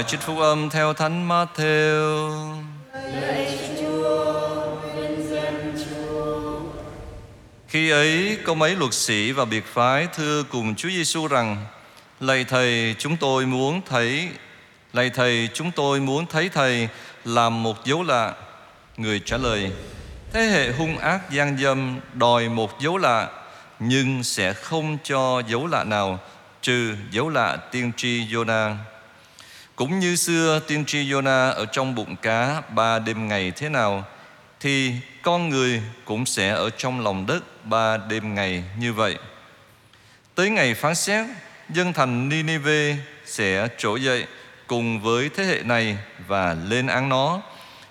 bài trích phúc âm theo Thánh Matthêu. Khi ấy có mấy luật sĩ và biệt phái thưa cùng Chúa Giêsu rằng: Lạy Thầy, chúng tôi muốn thấy Thầy làm một dấu lạ. Người trả lời: thế hệ hung ác gian dâm đòi một dấu lạ, nhưng sẽ không cho dấu lạ nào trừ dấu lạ tiên tri Jonah. Cũng như xưa tiên tri Jonah ở trong bụng cá 3 đêm ngày thế nào, thì con người cũng sẽ ở trong lòng đất 3 đêm ngày như vậy. Tới ngày phán xét, dân thành Nineveh sẽ trỗi dậy cùng với thế hệ này và lên án nó,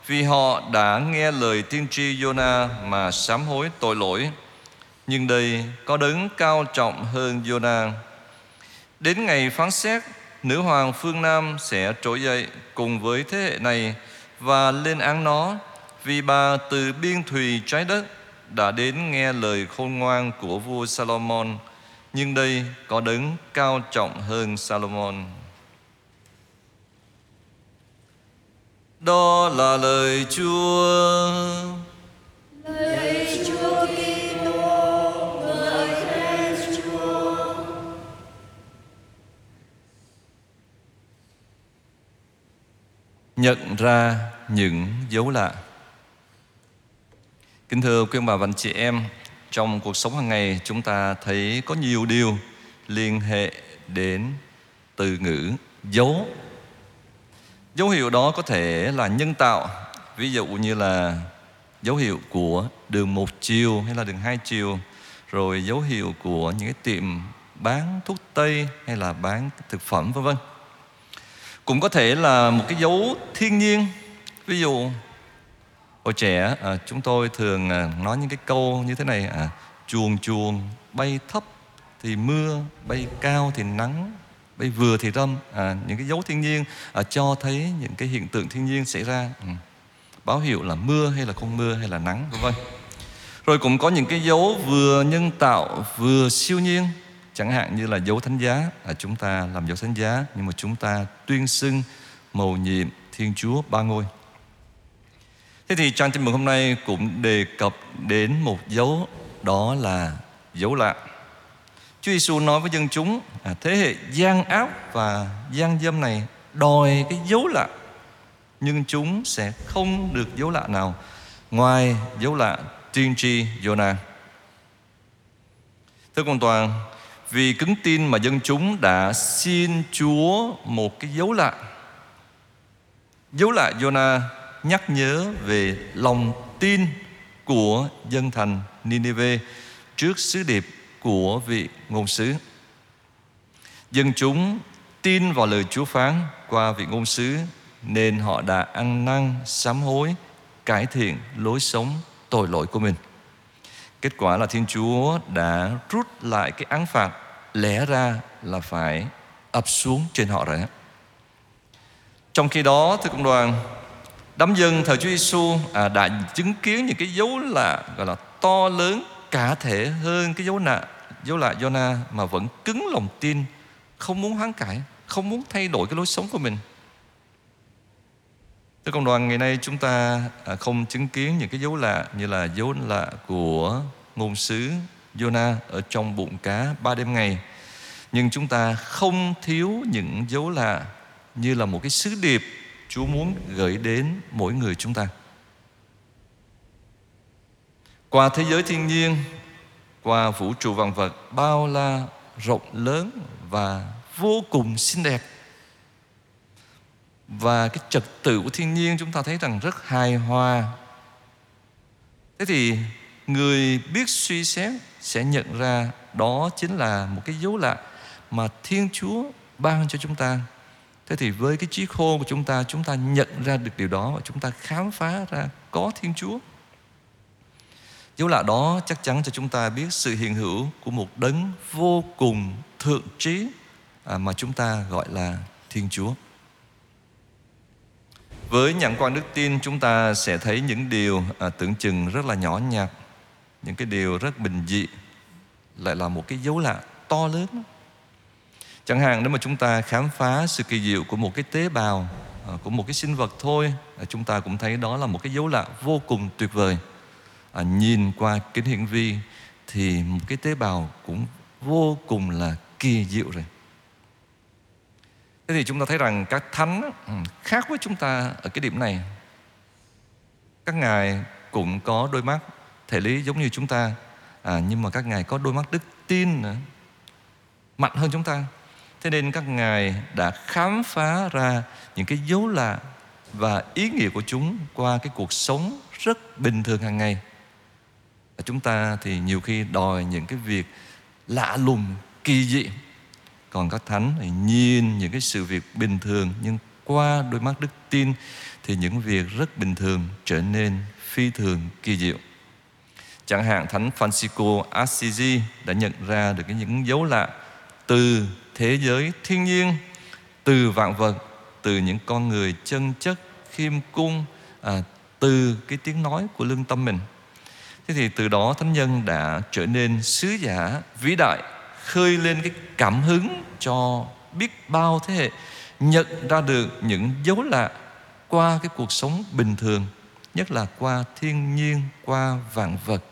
vì họ đã nghe lời tiên tri Jonah mà sám hối tội lỗi. Nhưng đây có đấng cao trọng hơn Jonah. Đến ngày phán xét, nữ hoàng phương Nam sẽ trỗi dậy cùng với thế hệ này và lên án nó, vì bà từ biên thùy trái đất đã đến nghe lời khôn ngoan của vua Salomon. Nhưng đây có đấng cao trọng hơn Salomon. Đó là lời Chúa. Lời Chúa Kitô, ngợi khen Chúa. Nhận ra những dấu lạ. Kính thưa quý ông bà và anh chị em, trong cuộc sống hàng ngày chúng ta thấy có nhiều điều liên hệ đến từ ngữ dấu. Dấu hiệu đó có thể là nhân tạo, ví dụ như là dấu hiệu của đường một chiều hay là đường hai chiều, rồi dấu hiệu của những cái tiệm bán thuốc tây hay là bán thực phẩm v.v. Cũng có thể là một cái dấu thiên nhiên, ví dụ hồi trẻ chúng tôi thường nói những cái câu như thế này: chuồn chuồn bay thấp thì mưa, bay cao thì nắng, bây vừa thì râm. Những cái dấu thiên nhiên cho thấy những cái hiện tượng thiên nhiên xảy ra, báo hiệu là mưa hay là không mưa hay là nắng v.v. Rồi cũng có những cái dấu vừa nhân tạo vừa siêu nhiên, chẳng hạn như là dấu thánh giá. Chúng ta làm dấu thánh giá nhưng mà chúng ta tuyên xưng mầu nhiệm Thiên Chúa Ba Ngôi. Thế thì trang tin mừng hôm nay cũng đề cập đến một dấu, đó là dấu lạ. Chúa Giêsu nói với dân chúng: thế hệ gian ác và gian dâm này đòi cái dấu lạ, nhưng chúng sẽ không được dấu lạ nào ngoài dấu lạ tiên tri Jonah. Thưa Công Toàn, vì cứng tin mà dân chúng đã xin Chúa một cái dấu lạ. Dấu lạ Jonah nhắc nhớ về lòng tin của dân thành Nineveh trước sứ điệp của vị ngôn sứ. Dân chúng tin vào lời Chúa phán qua vị ngôn sứ, nên họ đã ăn năn sám hối, cải thiện lối sống tội lỗi của mình. Kết quả là Thiên Chúa đã rút lại cái án phạt lẽ ra là phải ập xuống trên họ rồi. Trong khi đó, thưa cộng đoàn, đám dân thời Chúa Giêsu đã chứng kiến những cái dấu lạ gọi là to lớn, cả thể hơn cái dấu lạ Jonah, mà vẫn cứng lòng tin, không muốn hoán cải, không muốn thay đổi cái lối sống của mình. Thưa cộng đoàn, ngày nay chúng ta không chứng kiến những cái dấu lạ như là dấu lạ của ngôn sứ Jonah ở trong bụng cá 3 đêm ngày, nhưng chúng ta không thiếu những dấu lạ như là một cái sứ điệp Chúa muốn gửi đến mỗi người chúng ta. Qua thế giới thiên nhiên, qua vũ trụ vạn vật bao la, rộng lớn và vô cùng xinh đẹp, và cái trật tự của thiên nhiên chúng ta thấy rằng rất hài hòa. Thế thì người biết suy xét sẽ nhận ra đó chính là một cái dấu lạ mà Thiên Chúa ban cho chúng ta. Thế thì với cái trí khôn của chúng ta nhận ra được điều đó và chúng ta khám phá ra có Thiên Chúa. Dấu lạ đó chắc chắn cho chúng ta biết sự hiện hữu của một đấng vô cùng thượng trí mà chúng ta gọi là Thiên Chúa. Với nhãn quan đức tin, chúng ta sẽ thấy những điều tưởng chừng rất là nhỏ nhặt, những cái điều rất bình dị lại là một cái dấu lạ to lớn. Chẳng hạn nếu mà chúng ta khám phá sự kỳ diệu của một cái tế bào, của một cái sinh vật thôi, chúng ta cũng thấy đó là một cái dấu lạ vô cùng tuyệt vời. Nhìn qua kính hiển vi thì một cái tế bào cũng vô cùng là kỳ diệu rồi. Thế thì chúng ta thấy rằng các thánh khác với chúng ta ở cái điểm này. Các ngài cũng có đôi mắt thể lý giống như chúng ta, nhưng mà các ngài có đôi mắt đức tin nữa, mạnh hơn chúng ta. Thế nên các ngài đã khám phá ra những cái dấu lạ và ý nghĩa của chúng qua cái cuộc sống rất bình thường hàng ngày. Chúng ta thì nhiều khi đòi những cái việc lạ lùng, kỳ dị. Còn các thánh thì nhìn những cái sự việc bình thường, nhưng qua đôi mắt đức tin thì những việc rất bình thường trở nên phi thường kỳ diệu. Chẳng hạn thánh Phanxicô Assisi đã nhận ra được những dấu lạ từ thế giới thiên nhiên, từ vạn vật, từ những con người chân chất, khiêm cung, từ cái tiếng nói của lương tâm mình. Thế thì từ đó thánh nhân đã trở nên sứ giả vĩ đại, khơi lên cái cảm hứng cho biết bao thế hệ nhận ra được những dấu lạ qua cái cuộc sống bình thường, nhất là qua thiên nhiên, qua vạn vật.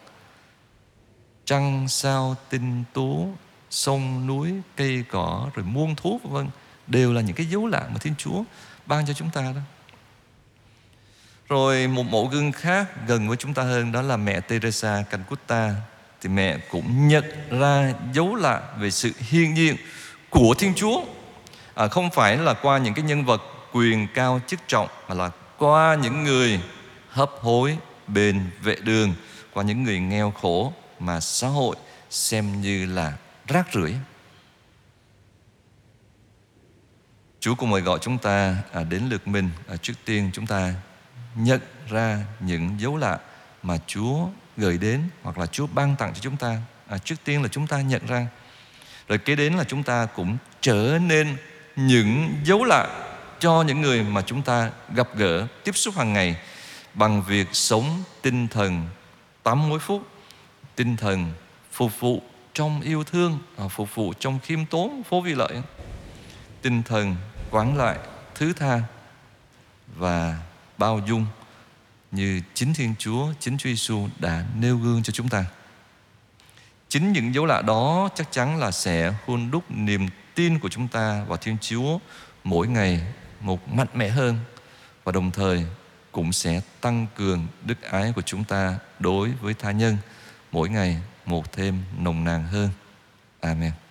Trăng sao tinh tú, sông núi, cây cỏ, rồi muôn thú v.v. đều là những cái dấu lạ mà Thiên Chúa ban cho chúng ta đó. Rồi một mẫu gương khác gần với chúng ta hơn đó là mẹ Teresa Calcutta. Thì mẹ cũng nhận ra dấu lạ về sự hiển diện của Thiên Chúa, không phải là qua những cái nhân vật quyền cao chức trọng, mà là qua những người hấp hối bên vệ đường, qua những người nghèo khổ mà xã hội xem như là rác rưởi. Chúa cũng mời gọi chúng ta đến lượt mình. Trước tiên chúng ta nhận ra những dấu lạ mà Chúa gửi đến hoặc là Chúa ban tặng cho chúng ta. Trước tiên là chúng ta nhận ra. Rồi kế đến là chúng ta cũng trở nên những dấu lạ cho những người mà chúng ta gặp gỡ, tiếp xúc hàng ngày bằng việc sống tinh thần 8 mối phúc, tinh thần phục vụ trong yêu thương, phục vụ trong khiêm tốn, phố vi lợi, tinh thần quảng lại, thứ tha và bao dung như chính Thiên Chúa, chính Chúa Giêsu đã nêu gương cho chúng ta. Chính những dấu lạ đó chắc chắn là sẽ hun đúc niềm tin của chúng ta vào Thiên Chúa mỗi ngày một mạnh mẽ hơn, và đồng thời cũng sẽ tăng cường đức ái của chúng ta đối với tha nhân mỗi ngày một thêm nồng nàn hơn. Amen.